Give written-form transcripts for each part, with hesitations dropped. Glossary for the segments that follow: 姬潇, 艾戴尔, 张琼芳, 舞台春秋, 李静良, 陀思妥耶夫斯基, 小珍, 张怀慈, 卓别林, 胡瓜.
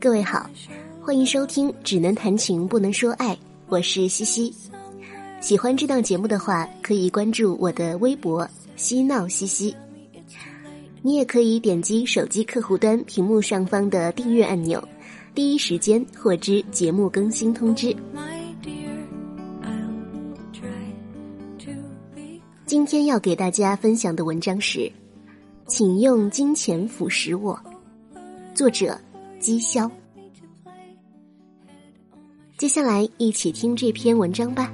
各位好，欢迎收听只能谈情不能说爱，我是西西。喜欢这档节目的话，可以关注我的微博嬉闹西西，你也可以点击手机客户端屏幕上方的订阅按钮，第一时间获知节目更新通知。今天要给大家分享的文章是请用金钱腐蚀我，作者姬潇。接下来一起听这篇文章吧。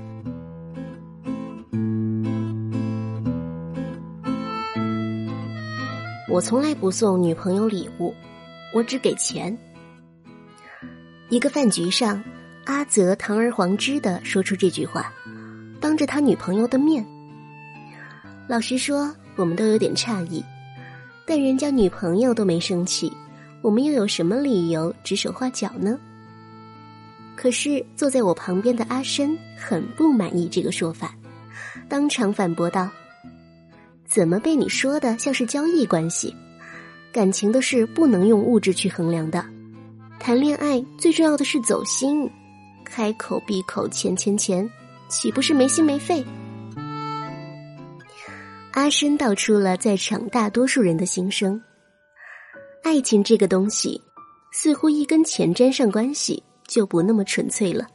我从来不送女朋友礼物，我只给钱。一个饭局上，阿泽堂而皇之地说出这句话，当着他女朋友的面。老实说，我们都有点诧异，但人家女朋友都没生气，我们又有什么理由指手画脚呢？可是坐在我旁边的阿深很不满意这个说法，当场反驳道：怎么被你说的像是交易关系？感情的事不能用物质去衡量的，谈恋爱最重要的是走心，开口闭口钱，岂不是没心没肺？阿深道出了在场大多数人的心声，爱情这个东西，似乎一跟钱沾上关系就不那么纯粹了。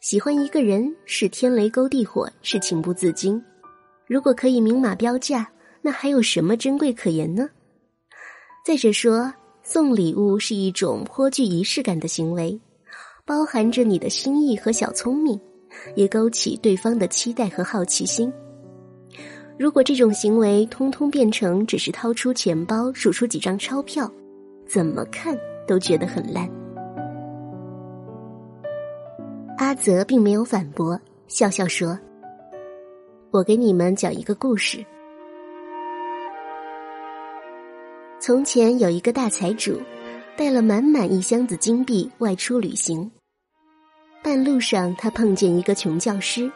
喜欢一个人是天雷勾地火，是情不自禁。如果可以明码标价，那还有什么珍贵可言呢？再者说，送礼物是一种颇具仪式感的行为，包含着你的心意和小聪明，也勾起对方的期待和好奇心。如果这种行为通通变成只是掏出钱包数出几张钞票，怎么看都觉得很烂。阿泽并没有反驳，笑笑说：我给你们讲一个故事。从前有一个大财主，带了满满一箱子金币外出旅行。半路上他碰见一个穷教师，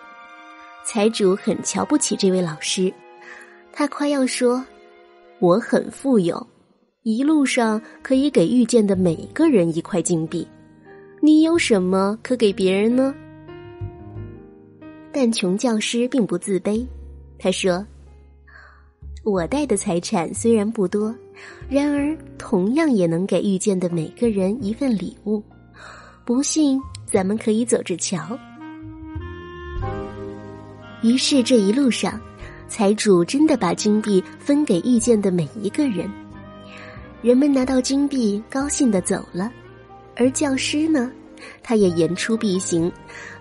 财主很瞧不起这位老师，他夸耀说：我很富有，一路上可以给遇见的每个人一块金币，你有什么可给别人呢？但穷教师并不自卑，他说：我带的财产虽然不多，然而同样也能给遇见的每个人一份礼物，不信咱们可以走着瞧。于是这一路上，财主真的把金币分给遇见的每一个人。人们拿到金币高兴地走了，而教师呢，他也言出必行，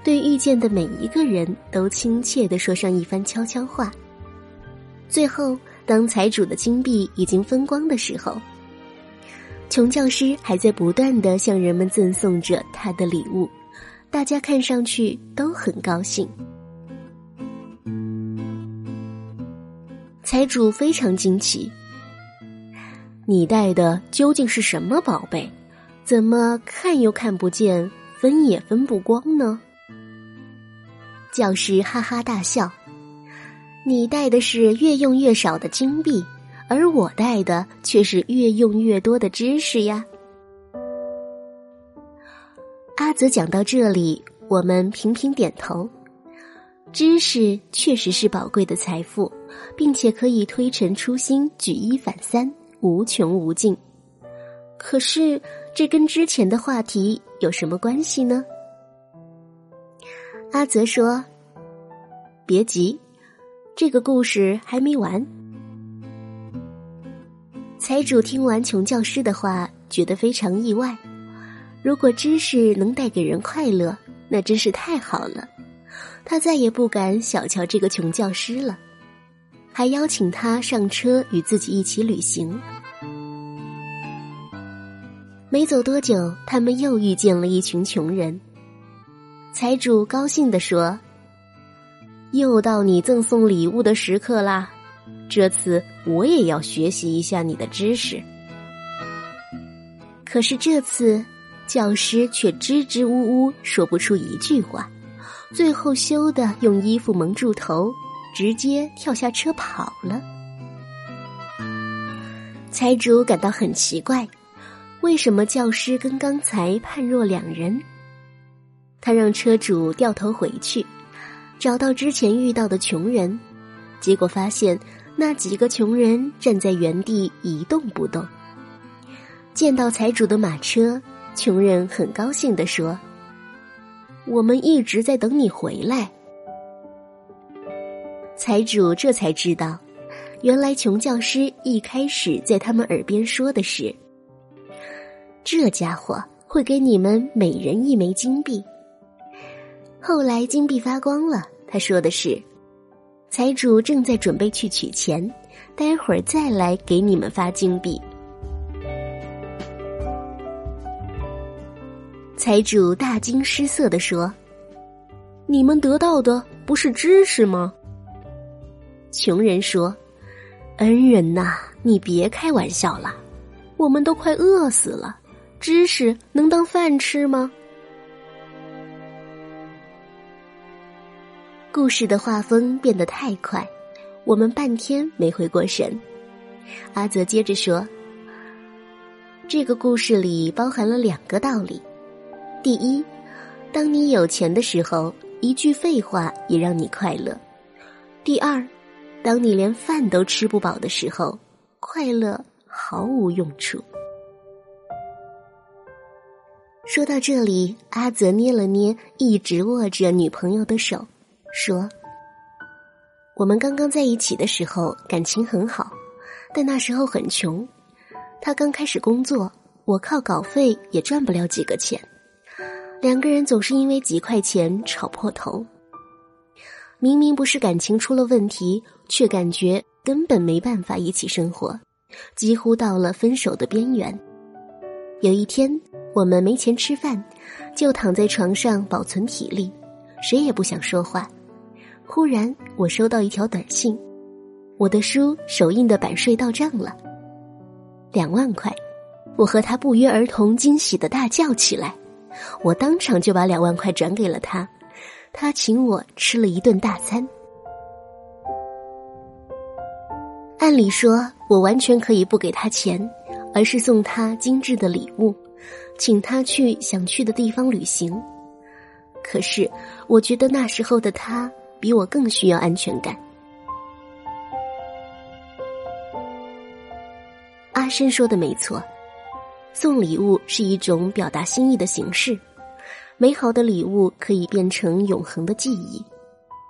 对遇见的每一个人都亲切地说上一番悄悄话。最后，当财主的金币已经分光的时候，穷教师还在不断地向人们赠送着他的礼物，大家看上去都很高兴。财主非常惊奇，你带的究竟是什么宝贝？怎么看又看不见，分也分不光呢？教师哈哈大笑，你带的是越用越少的金币，而我带的却是越用越多的知识呀。阿泽讲到这里，我们频频点头。知识确实是宝贵的财富，并且可以推陈出新，举一反三，无穷无尽。可是这跟之前的话题有什么关系呢？阿泽说：别急，这个故事还没完。财主听完穷教师的话，觉得非常意外。如果知识能带给人快乐，那真是太好了。他再也不敢小瞧这个穷教师了，还邀请他上车与自己一起旅行。没走多久，他们又遇见了一群穷人。财主高兴地说：又到你赠送礼物的时刻啦，这次我也要学习一下你的知识。可是这次教师却支支吾吾说不出一句话，最后羞得用衣服蒙住头，直接跳下车跑了。财主感到很奇怪，为什么教师跟刚才判若两人？他让车主掉头回去，找到之前遇到的穷人，结果发现那几个穷人站在原地一动不动。见到财主的马车，穷人很高兴地说：“我们一直在等你回来。”财主这才知道，原来穷教师一开始在他们耳边说的是：“这家伙会给你们每人一枚金币。”后来金币发光了，他说的是：“财主正在准备去取钱，待会儿再来给你们发金币。”财主大惊失色地说：“你们得到的不是知识吗？”穷人说：“恩人呐，你别开玩笑了，我们都快饿死了，知识能当饭吃吗？”故事的画风变得太快，我们半天没回过神。阿泽接着说：“这个故事里包含了两个道理。第一，当你有钱的时候，一句废话也让你快乐。第二，当你连饭都吃不饱的时候，快乐毫无用处。”说到这里，阿泽捏了捏一直握着女朋友的手，说：“我们刚刚在一起的时候感情很好，但那时候很穷。他刚开始工作，我靠稿费也赚不了几个钱，两个人总是因为几块钱吵破头。明明不是感情出了问题，却感觉根本没办法一起生活，几乎到了分手的边缘。有一天，我们没钱吃饭，就躺在床上保存体力，谁也不想说话。忽然，我收到一条短信，我的书首印的版税到账了，2万块。我和他不约而同惊喜地大叫起来，我当场就把2万块转给了他，他请我吃了一顿大餐。按理说，我完全可以不给他钱，而是送他精致的礼物，请他去想去的地方旅行。可是，我觉得那时候的他比我更需要安全感。阿深说的没错，送礼物是一种表达心意的形式，美好的礼物可以变成永恒的记忆，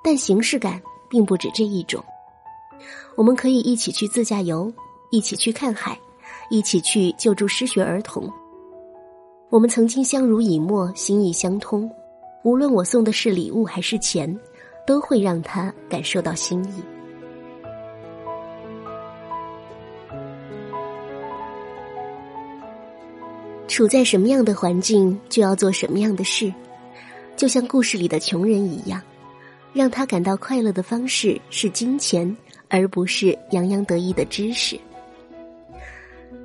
但形式感并不止这一种。我们可以一起去自驾游，一起去看海，一起去救助失学儿童。我们曾经相濡以沫，心意相通，无论我送的是礼物还是钱，都会让他感受到心意。处在什么样的环境，就要做什么样的事，就像故事里的穷人一样，让他感到快乐的方式是金钱，而不是洋洋得意的知识。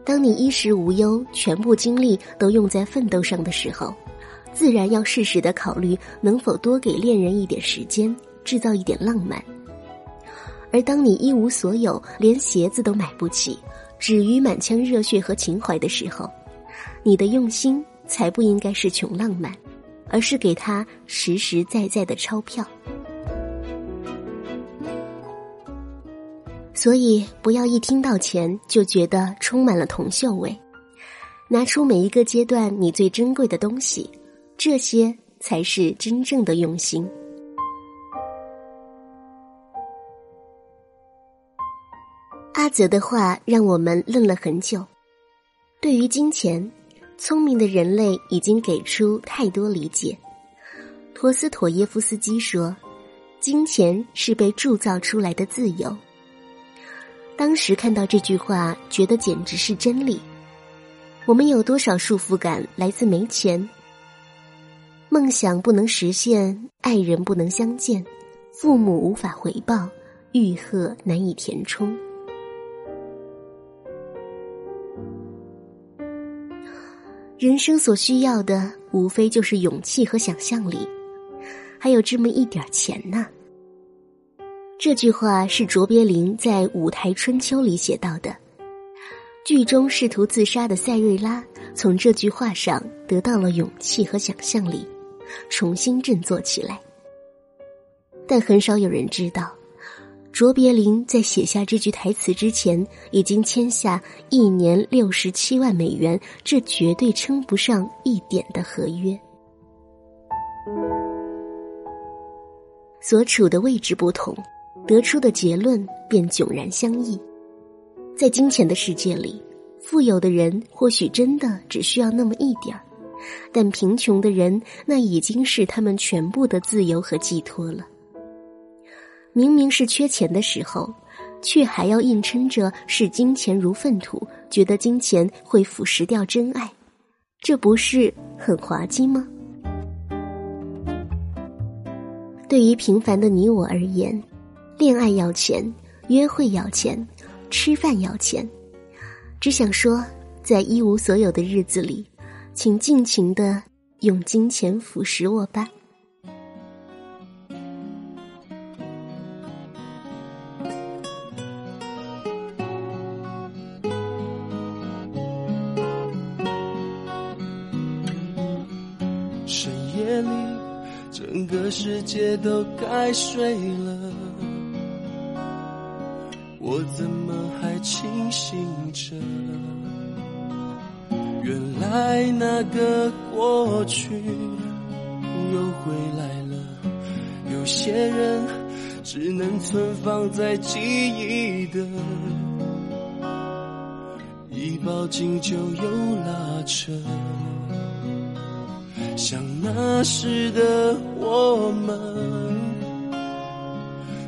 当你衣食无忧，全部精力都用在奋斗上的时候，自然要适时地考虑能否多给恋人一点时间，制造一点浪漫。而当你一无所有，连鞋子都买不起，止于满腔热血和情怀的时候，你的用心才不应该是穷浪漫，而是给他实实在在的钞票。所以不要一听到钱就觉得充满了铜臭味，拿出每一个阶段你最珍贵的东西，这些才是真正的用心。阿泽的话让我们愣了很久。对于金钱，聪明的人类已经给出太多理解。陀思妥耶夫斯基说，金钱是被铸造出来的自由。当时看到这句话，觉得简直是真理。我们有多少束缚感来自没钱？梦想不能实现，爱人不能相见，父母无法回报，欲壑难以填充。人生所需要的无非就是勇气和想象力，还有这么一点钱呢。这句话是卓别林在《舞台春秋》里写到的。剧中试图自杀的塞瑞拉从这句话上得到了勇气和想象力，重新振作起来。但很少有人知道，卓别林在写下这句台词之前，已经签下1年67万美元，这绝对称不上一点的合约。所处的位置不同，得出的结论便迥然相异。在金钱的世界里，富有的人或许真的只需要那么一点儿，但贫穷的人，那已经是他们全部的自由和寄托了。明明是缺钱的时候，却还要硬撑着视金钱如粪土，觉得金钱会腐蚀掉真爱，这不是很滑稽吗？对于平凡的你我而言，恋爱要钱，约会要钱，吃饭要钱，只想说，在一无所有的日子里，请尽情地用金钱腐蚀我吧。深夜里，整个世界都该睡了，我怎么还清醒着？原来那个过去又回来了。有些人只能存放在记忆的，一抱紧就又拉扯。像那时的我们，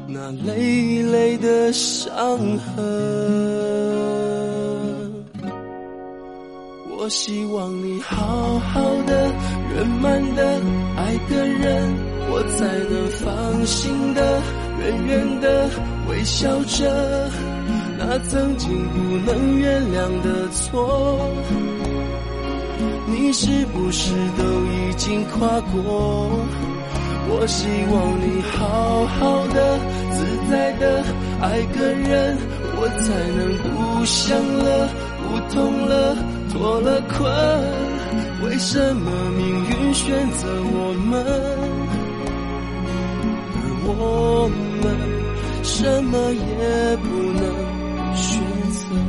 那累累的伤痕，我希望你好好的，圆满的爱个人，我才能放心的，远远的微笑着。那曾经不能原谅的错，你是不是都已经跨过？我希望你好好的，自在的爱个人，我才能不想了，不痛了，脱了困。为什么命运选择我们，而我们什么也不能选择？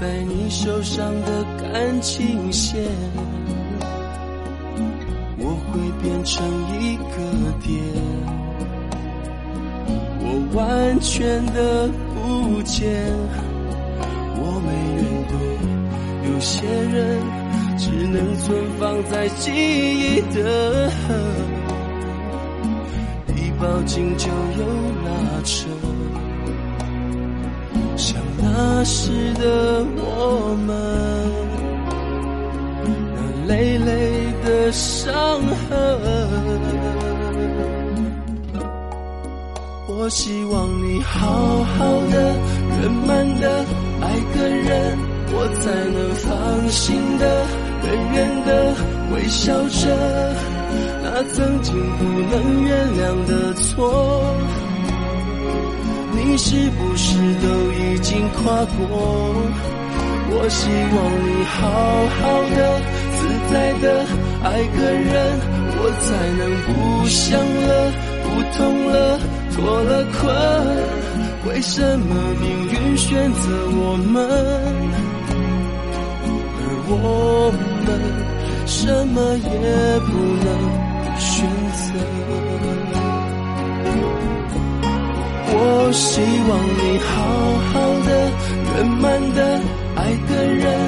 在你手上的感情线，我会变成一个点，我完全的不见，我没怨怼。有些人只能存放在记忆的痕，一抱紧就又拉扯。那时的我们，那累累的伤痕，我希望你好好的，圆满的爱个人，我才能放心的，远远的微笑着。那曾经不能原谅的错，你是不是都已经跨过？我希望你好好的，自在的爱个人，我才能不想了，不痛了，脱了困。为什么命运选择我们，而我们什么也不能选择？我希望你好好的，圆满的爱个人，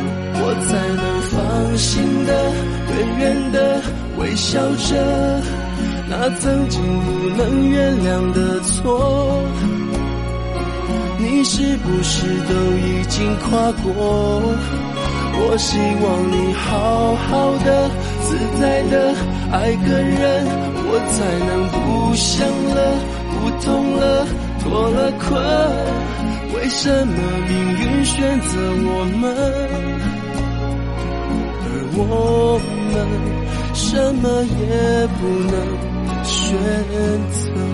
我才能放心的，远远的微笑着。那曾经不能原谅的错，你是不是都已经跨过？我希望你好好的，自在的爱个人，我才能不想了，不痛了，脱了困。为什么命运选择我们，而我们什么也不能选择？